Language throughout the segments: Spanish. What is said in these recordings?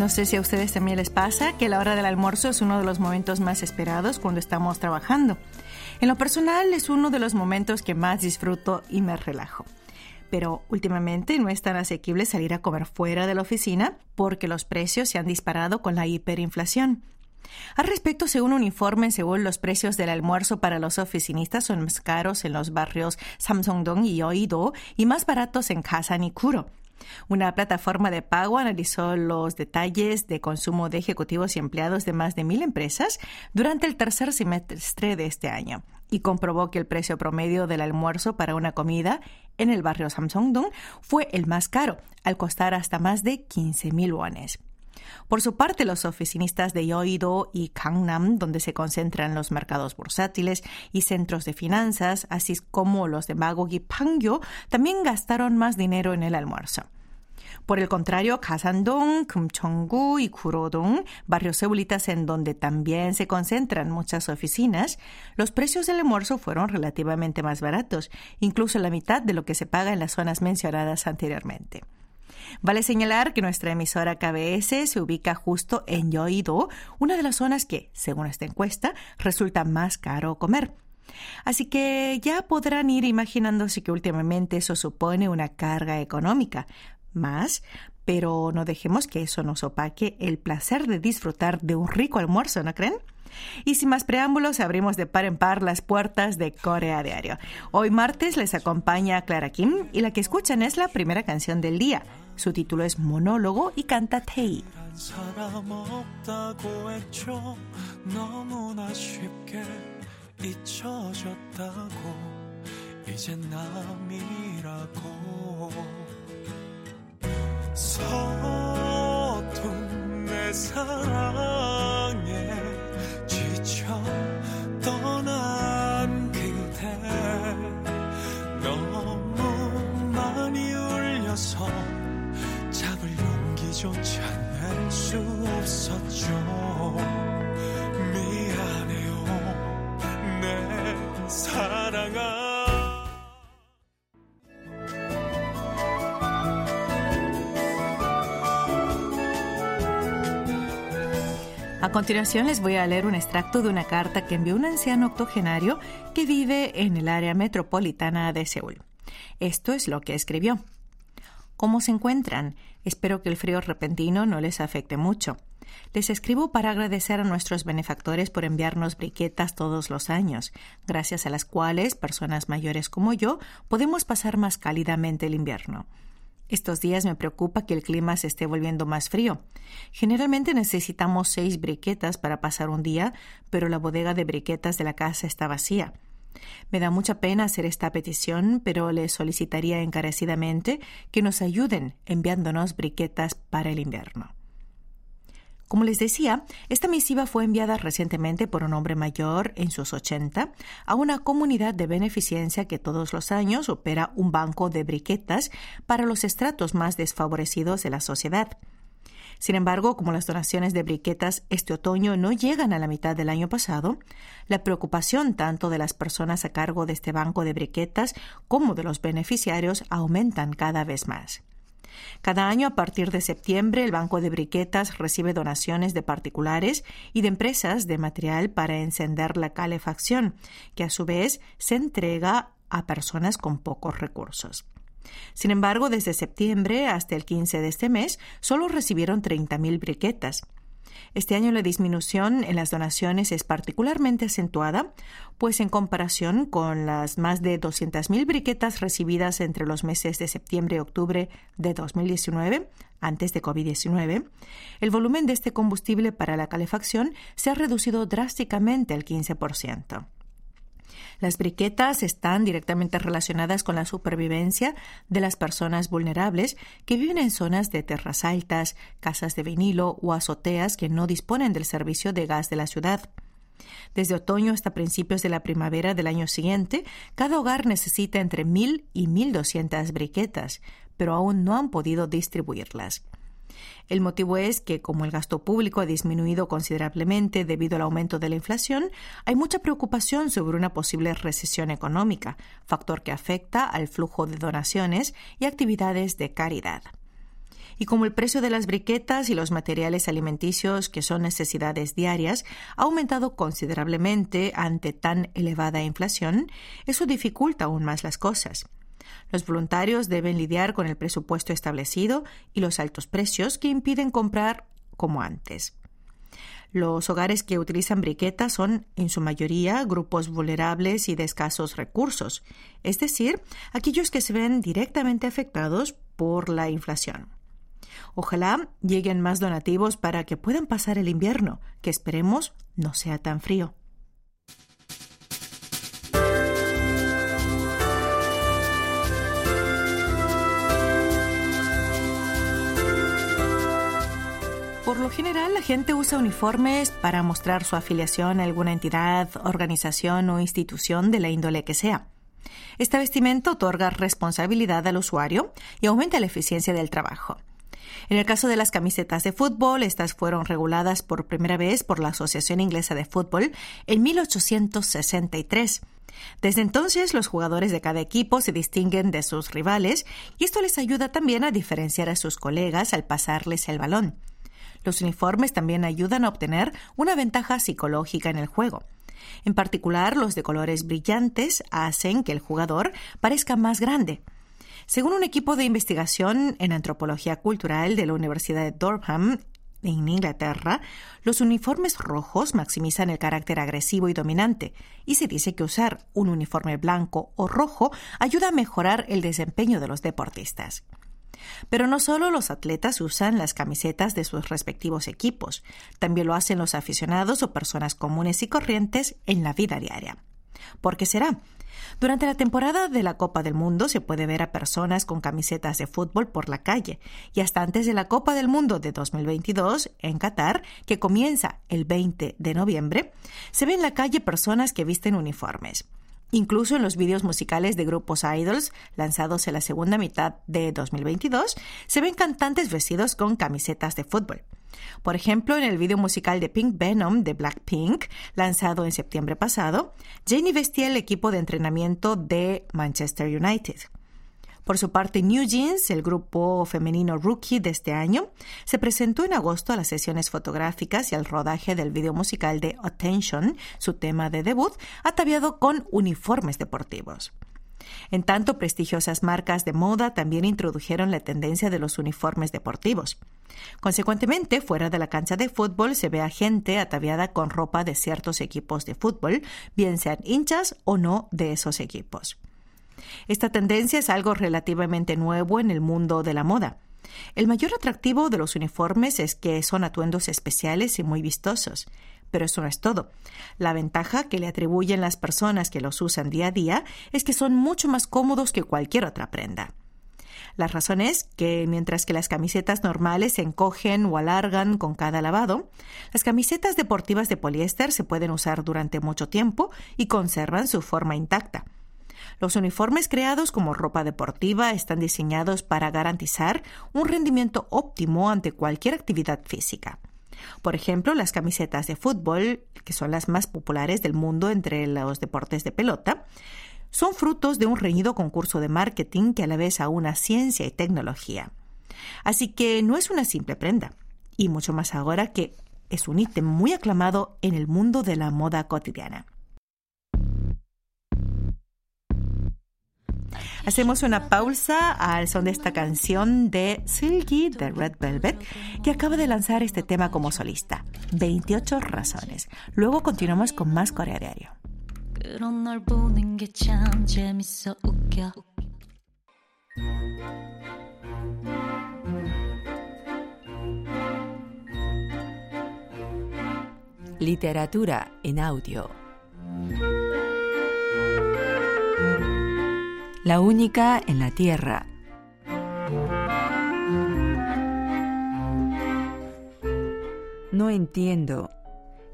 No sé si a ustedes también les pasa que la hora del almuerzo es uno de los momentos más esperados cuando estamos trabajando. En lo personal es uno de los momentos que más disfruto y me relajo. Pero últimamente no es tan asequible salir a comer fuera de la oficina porque los precios se han disparado con la hiperinflación. Al respecto, según un informe, según los precios del almuerzo para los oficinistas son más caros en los barrios Samseong-dong y Yeouido y más baratos en Gasan y Guro. Una plataforma de pago analizó los detalles de consumo de ejecutivos y empleados de más de 1,000 empresas durante el tercer semestre de este año y comprobó que el precio promedio del almuerzo para una comida en el barrio Samseong-dong fue el más caro, al costar hasta más de 15,000 wones. Por su parte, los oficinistas de Yeouido y Gangnam, donde se concentran los mercados bursátiles y centros de finanzas, así como los de Magok Pangyo, también gastaron más dinero en el almuerzo. Por el contrario, Gasan-dong, Kumchonggu y Guro-dong, barrios seulitas en donde también se concentran muchas oficinas, los precios del almuerzo fueron relativamente más baratos, incluso la mitad de lo que se paga en las zonas mencionadas anteriormente. Vale señalar que nuestra emisora KBS se ubica justo en Yeouido, una de las zonas que, según esta encuesta, resulta más caro comer. Así que ya podrán ir imaginándose que últimamente eso supone una carga económica más, pero no dejemos que eso nos opaque el placer de disfrutar de un rico almuerzo, ¿no creen? Y sin más preámbulos, abrimos de par en par las puertas de Corea Diario. Hoy martes les acompaña Clara Kim y la que escuchan es la primera canción del día. Su título es Monólogo y canta Tei. 떠난 그대 너무 많이 울려서 잡을 용기조차 낼 수 없었죠 미안해요 내 사랑아 A continuación les voy a leer un extracto de una carta que envió un anciano octogenario que vive en el área metropolitana de Seúl. Esto es lo que escribió. ¿Cómo se encuentran? Espero que el frío repentino no les afecte mucho. Les escribo para agradecer a nuestros benefactores por enviarnos briquetas todos los años, gracias a las cuales personas mayores como yo podemos pasar más cálidamente el invierno. Estos días me preocupa que el clima se esté volviendo más frío. Generalmente necesitamos 6 briquetas para pasar un día, pero la bodega de briquetas de la casa está vacía. Me da mucha pena hacer esta petición, pero les solicitaría encarecidamente que nos ayuden enviándonos briquetas para el invierno. Como les decía, esta misiva fue enviada recientemente por un hombre mayor, en sus 80, a una comunidad de beneficencia que todos los años opera un banco de briquetas para los estratos más desfavorecidos de la sociedad. Sin embargo, como las donaciones de briquetas este otoño no llegan a la mitad del año pasado, la preocupación tanto de las personas a cargo de este banco de briquetas como de los beneficiarios aumentan cada vez más. Cada año, a partir de septiembre, el Banco de Briquetas recibe donaciones de particulares y de empresas de material para encender la calefacción, que a su vez se entrega a personas con pocos recursos. Sin embargo, desde septiembre hasta el 15 de este mes, solo recibieron 30,000 briquetas. Este año la disminución en las donaciones es particularmente acentuada, pues en comparación con las más de 200,000 briquetas recibidas entre los meses de septiembre y octubre de 2019, antes de COVID-19, el volumen de este combustible para la calefacción se ha reducido drásticamente al 15%. Las briquetas están directamente relacionadas con la supervivencia de las personas vulnerables que viven en zonas de terrazas altas, casas de vinilo o azoteas que no disponen del servicio de gas de la ciudad. Desde otoño hasta principios de la primavera del año siguiente, cada hogar necesita entre 1,000 y 1,200 briquetas, pero aún no han podido distribuirlas. El motivo es que, como el gasto público ha disminuido considerablemente debido al aumento de la inflación, hay mucha preocupación sobre una posible recesión económica, factor que afecta al flujo de donaciones y actividades de caridad. y como el precio de las briquetas y los materiales alimenticios, que son necesidades diarias, ha aumentado considerablemente ante tan elevada inflación, eso dificulta aún más las cosas. Los voluntarios deben lidiar con el presupuesto establecido y los altos precios que impiden comprar como antes. Los hogares que utilizan briquetas son, en su mayoría, grupos vulnerables y de escasos recursos, es decir, aquellos que se ven directamente afectados por la inflación. Ojalá lleguen más donativos para que puedan pasar el invierno, que esperemos no sea tan frío. Por lo general, la gente usa uniformes para mostrar su afiliación a alguna entidad, organización o institución de la índole que sea. Esta vestimenta otorga responsabilidad al usuario y aumenta la eficiencia del trabajo. En el caso de las camisetas de fútbol, estas fueron reguladas por primera vez por la Asociación Inglesa de Fútbol en 1863. Desde entonces, los jugadores de cada equipo se distinguen de sus rivales y esto les ayuda también a diferenciar a sus colegas al pasarles el balón. Los uniformes también ayudan a obtener una ventaja psicológica en el juego. En particular, los de colores brillantes hacen que el jugador parezca más grande. Según un equipo de investigación en antropología cultural de la Universidad de Durham, en Inglaterra, los uniformes rojos maximizan el carácter agresivo y dominante, y se dice que usar un uniforme blanco o rojo ayuda a mejorar el desempeño de los deportistas. Pero no solo los atletas usan las camisetas de sus respectivos equipos, también lo hacen los aficionados o personas comunes y corrientes en la vida diaria. ¿Por qué será? Durante la temporada de la Copa del Mundo se puede ver a personas con camisetas de fútbol por la calle, y hasta antes de la Copa del Mundo de 2022 en Qatar, que comienza el 20 de noviembre, se ve en la calle personas que visten uniformes. Incluso en los vídeos musicales de grupos idols lanzados en la segunda mitad de 2022, se ven cantantes vestidos con camisetas de fútbol. Por ejemplo, en el vídeo musical de Pink Venom de Blackpink, lanzado en septiembre pasado, Jennie vestía el equipo de entrenamiento de Manchester United. Por su parte, New Jeans, el grupo femenino rookie de este año, se presentó en agosto a las sesiones fotográficas y al rodaje del video musical de Attention, su tema de debut, ataviado con uniformes deportivos. En tanto, prestigiosas marcas de moda también introdujeron la tendencia de los uniformes deportivos. Consecuentemente, fuera de la cancha de fútbol se ve a gente ataviada con ropa de ciertos equipos de fútbol, bien sean hinchas o no de esos equipos. Esta tendencia es algo relativamente nuevo en el mundo de la moda. El mayor atractivo de los uniformes es que son atuendos especiales y muy vistosos. Pero eso no es todo. La ventaja que le atribuyen las personas que los usan día a día es que son mucho más cómodos que cualquier otra prenda. La razón es que mientras que las camisetas normales se encogen o alargan con cada lavado, las camisetas deportivas de poliéster se pueden usar durante mucho tiempo y conservan su forma intacta. Los uniformes creados como ropa deportiva están diseñados para garantizar un rendimiento óptimo ante cualquier actividad física. Por ejemplo, las camisetas de fútbol, que son las más populares del mundo entre los deportes de pelota, son frutos de un reñido concurso de marketing que a la vez aúna ciencia y tecnología. Así que no es una simple prenda, y mucho más ahora que es un ítem muy aclamado en el mundo de la moda cotidiana. Hacemos una pausa al son de esta canción de Seulgi de Red Velvet, que acaba de lanzar este tema como solista, 28 razones. Luego continuamos con más Corea Diario. Literatura en audio. La única en la Tierra. No entiendo.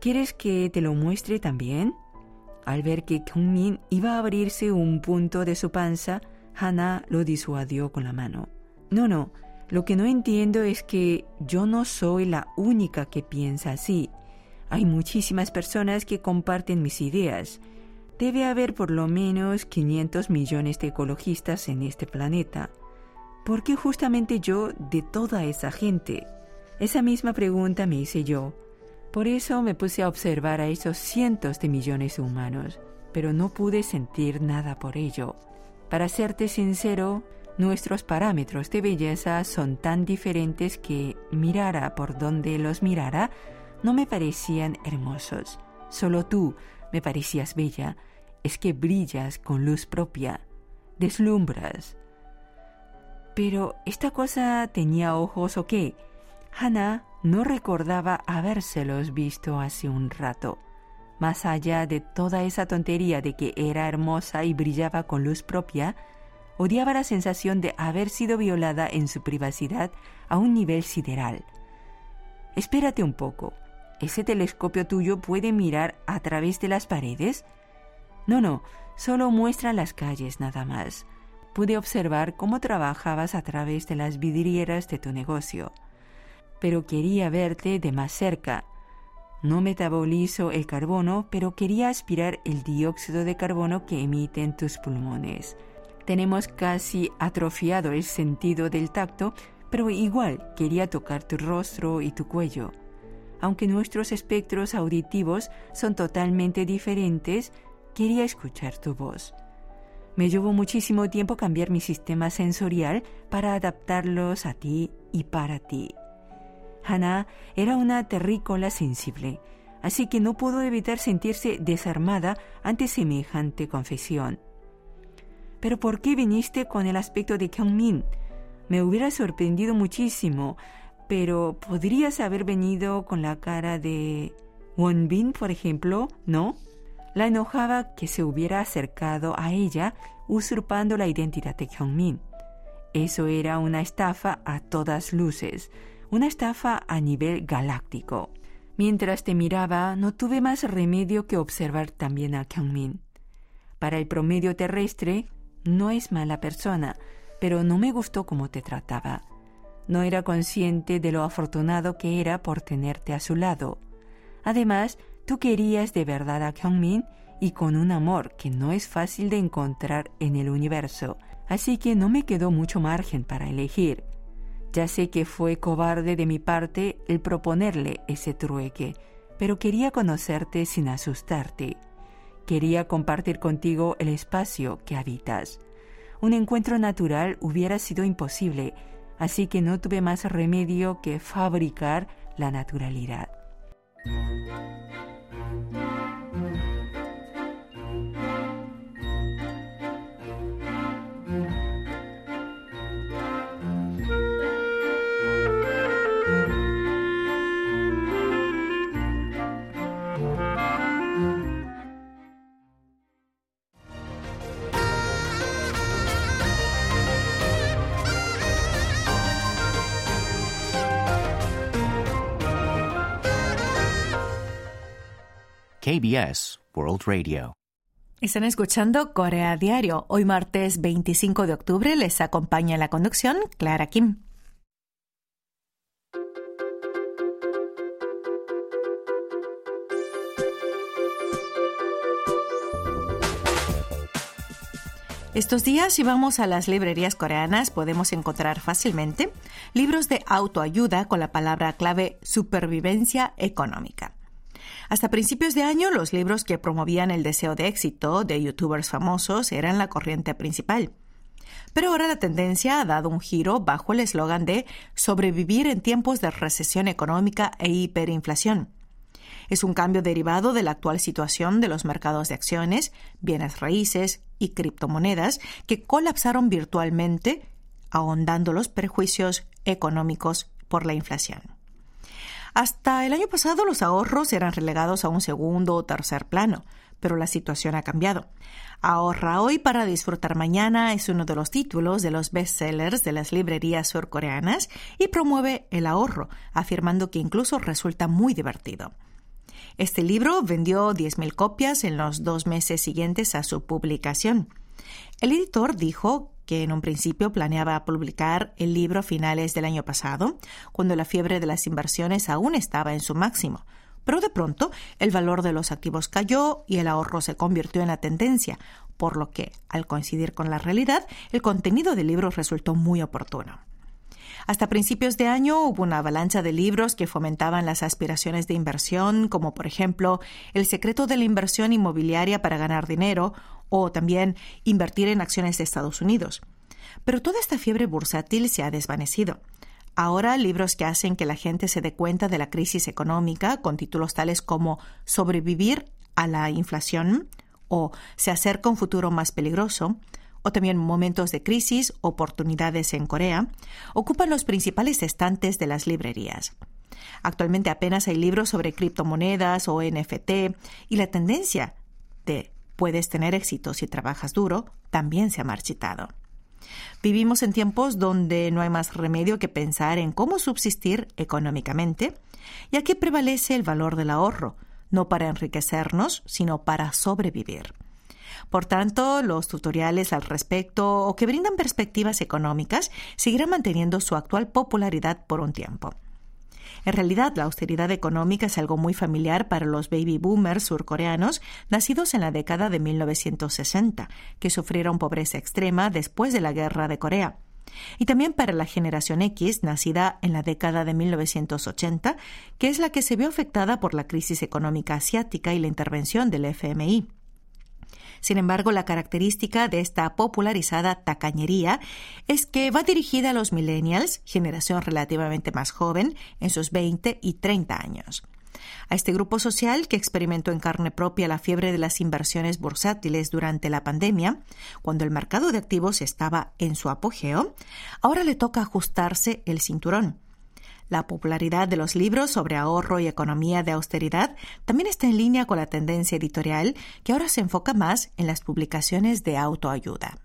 ¿Quieres que te lo muestre también? Al ver que Kyungmin iba a abrirse un punto de su panza, Hana lo disuadió con la mano. No. Lo que no entiendo es que yo no soy la única que piensa así. Hay muchísimas personas que comparten mis ideas. Debe haber por lo menos 500 millones de ecologistas en este planeta. ¿por qué justamente yo de toda esa gente? Esa misma pregunta me hice yo. Por eso me puse a observar a esos cientos de millones de humanos, pero no pude sentir nada por ello. Para serte sincero, nuestros parámetros de belleza son tan diferentes que, mirara por donde los mirara, no me parecían hermosos. Solo tú me parecías bella. Es que brillas con luz propia. Deslumbras. Pero, ¿esta cosa tenía ojos o qué? Hana no recordaba habérselos visto hace un rato. Más allá de toda esa tontería de que era hermosa y brillaba con luz propia, odiaba la sensación de haber sido violada en su privacidad a un nivel sideral. Espérate un poco. ¿Ese telescopio tuyo puede mirar a través de las paredes? No, solo muestra las calles nada más. Pude observar cómo trabajabas a través de las vidrieras de tu negocio. Pero quería verte de más cerca. No metabolizo el carbono, pero quería aspirar el dióxido de carbono que emiten tus pulmones. Tenemos casi atrofiado el sentido del tacto, pero igual quería tocar tu rostro y tu cuello. Aunque nuestros espectros auditivos son totalmente diferentes, quería escuchar tu voz. Me llevó muchísimo tiempo cambiar mi sistema sensorial para adaptarlos a ti y para ti. Hannah era una terrícola sensible, así que no pudo evitar sentirse desarmada ante semejante confesión. ¿Pero por qué viniste con el aspecto de Kyungmin? Me hubiera sorprendido muchísimo, pero podrías haber venido con la cara de Wonbin, por ejemplo, ¿no? La enojaba que se hubiera acercado a ella usurpando la identidad de Kyungmin. Eso era una estafa a todas luces, una estafa a nivel galáctico. Mientras te miraba, no tuve más remedio que observar también a Kyungmin. Para el promedio terrestre, no es mala persona, pero no me gustó cómo te trataba. No era consciente de lo afortunado que era por tenerte a su lado. Además, tú querías de verdad a Kyungmin y con un amor que no es fácil de encontrar en el universo, así que no me quedó mucho margen para elegir. Ya sé que fue cobarde de mi parte el proponerle ese trueque, pero quería conocerte sin asustarte. Quería compartir contigo el espacio que habitas. Un encuentro natural hubiera sido imposible, así que no tuve más remedio que fabricar la naturalidad. KBS World Radio. Están escuchando Corea Diario. Hoy martes 25 de octubre les acompaña en la conducción Clara Kim. Estos días, si vamos a las librerías coreanas, podemos encontrar fácilmente libros de autoayuda con la palabra clave supervivencia económica. Hasta principios de año, los libros que promovían el deseo de éxito de youtubers famosos eran la corriente principal. Pero ahora la tendencia ha dado un giro bajo el eslogan de sobrevivir en tiempos de recesión económica e hiperinflación. Es un cambio derivado de la actual situación de los mercados de acciones, bienes raíces y criptomonedas que colapsaron virtualmente, ahondando los perjuicios económicos por la inflación. Hasta el año pasado los ahorros eran relegados a un segundo o tercer plano, pero la situación ha cambiado. Ahorra hoy para disfrutar mañana es uno de los títulos de los bestsellers de las librerías surcoreanas y promueve el ahorro, afirmando que incluso resulta muy divertido. Este libro vendió 10.000 copias en los 2 meses siguientes a su publicación. El editor dijo que en un principio planeaba publicar el libro a finales del año pasado, cuando la fiebre de las inversiones aún estaba en su máximo, Pero de pronto, el valor de los activos cayó y el ahorro se convirtió en la tendencia, por lo que, al coincidir con la realidad, el contenido del libro resultó muy oportuno. Hasta principios de año hubo una avalancha de libros que fomentaban las aspiraciones de inversión, como por ejemplo El secreto de la inversión inmobiliaria para ganar dinero o también Invertir en acciones de Estados Unidos. Pero toda esta fiebre bursátil se ha desvanecido. Ahora, libros que hacen que la gente se dé cuenta de la crisis económica, con títulos tales como Sobrevivir a la inflación o Se acerca un futuro más peligroso, o también Momentos de crisis, Oportunidades en Corea, ocupan los principales estantes de las librerías. Actualmente apenas hay libros sobre criptomonedas o NFT, y la tendencia de puedes tener éxito si trabajas duro también se ha marchitado. Vivimos en tiempos donde no hay más remedio que pensar en cómo subsistir económicamente, ya que prevalece el valor del ahorro, no para enriquecernos, sino para sobrevivir. Por tanto, los tutoriales al respecto o que brindan perspectivas económicas seguirán manteniendo su actual popularidad por un tiempo. En realidad, la austeridad económica es algo muy familiar para los baby boomers surcoreanos nacidos en la década de 1960, que sufrieron pobreza extrema después de la Guerra de Corea, y también para la generación X, nacida en la década de 1980, que es la que se vio afectada por la crisis económica asiática y la intervención del FMI. Sin embargo, la característica de esta popularizada tacañería es que va dirigida a los millennials, generación relativamente más joven, en sus 20 y 30 años. A este grupo social, que experimentó en carne propia la fiebre de las inversiones bursátiles durante la pandemia, cuando el mercado de activos estaba en su apogeo, ahora le toca ajustarse el cinturón. La popularidad de los libros sobre ahorro y economía de austeridad también está en línea con la tendencia editorial, que ahora se enfoca más en las publicaciones de autoayuda.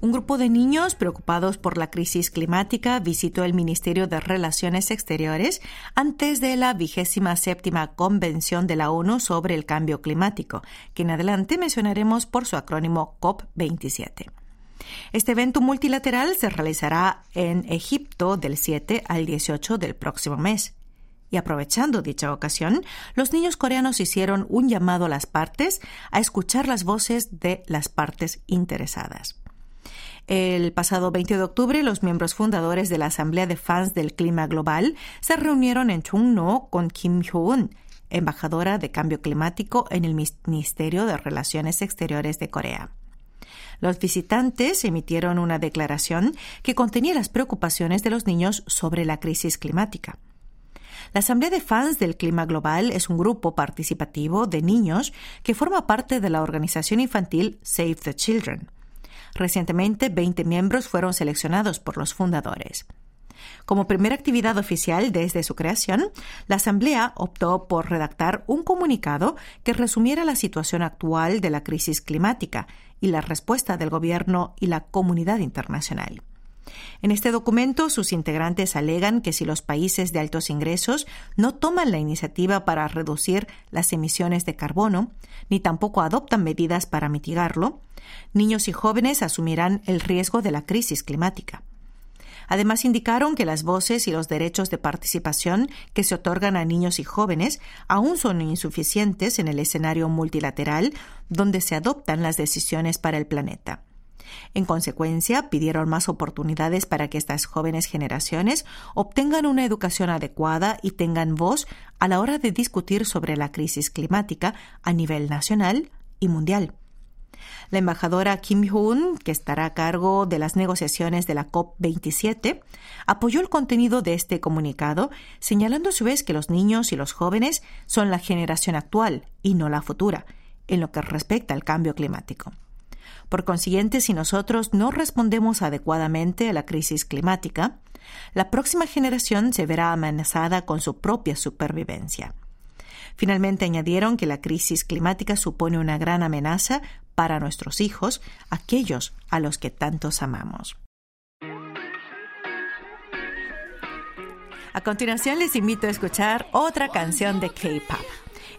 Un grupo de niños preocupados por la crisis climática visitó el Ministerio de Relaciones Exteriores antes de la 27ª Convención de la ONU sobre el Cambio Climático, que en adelante mencionaremos por su acrónimo COP27. Este evento multilateral se realizará en Egipto del 7 al 18 del próximo mes. Y aprovechando dicha ocasión, los niños coreanos hicieron un llamado a las partes a escuchar las voces de las partes interesadas. El pasado 20 de octubre, los miembros fundadores de la Asamblea de Fans del Clima Global se reunieron en Chungno con Kim Hyun, embajadora de Cambio Climático en el Ministerio de Relaciones Exteriores de Corea. Los visitantes emitieron una declaración que contenía las preocupaciones de los niños sobre la crisis climática. La Asamblea de Fans del Clima Global es un grupo participativo de niños que forma parte de la organización infantil Save the Children. Recientemente, 20 miembros fueron seleccionados por los fundadores. Como primera actividad oficial desde su creación, la Asamblea optó por redactar un comunicado que resumiera la situación actual de la crisis climática y la respuesta del gobierno y la comunidad internacional. En este documento, sus integrantes alegan que si los países de altos ingresos no toman la iniciativa para reducir las emisiones de carbono, ni tampoco adoptan medidas para mitigarlo, niños y jóvenes asumirán el riesgo de la crisis climática. Además, indicaron que las voces y los derechos de participación que se otorgan a niños y jóvenes aún son insuficientes en el escenario multilateral donde se adoptan las decisiones para el planeta. En consecuencia, pidieron más oportunidades para que estas jóvenes generaciones obtengan una educación adecuada y tengan voz a la hora de discutir sobre la crisis climática a nivel nacional y mundial. La embajadora Kim Hoon, que estará a cargo de las negociaciones de la COP27, apoyó el contenido de este comunicado, señalando a su vez que los niños y los jóvenes son la generación actual y no la futura, en lo que respecta al cambio climático. Por consiguiente, si nosotros no respondemos adecuadamente a la crisis climática, la próxima generación se verá amenazada con su propia supervivencia. Finalmente, añadieron que la crisis climática supone una gran amenaza para nuestros hijos, aquellos a los que tantos amamos. A continuación, les invito a escuchar otra canción de K-pop.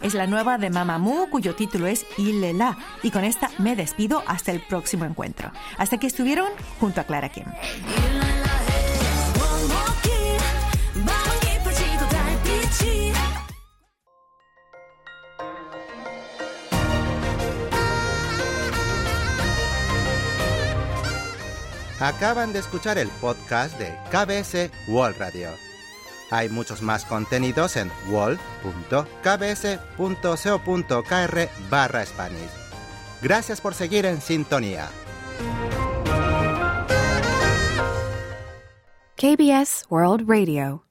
Es la nueva de Mamamoo, cuyo título es Ilela. Y con esta me despido hasta el próximo encuentro. Hasta aquí estuvieron junto a Clara Kim. Acaban de escuchar el podcast de KBS World Radio. Hay muchos más contenidos en world.kbs.co.kr/Spanish. Gracias por seguir en sintonía. KBS World Radio.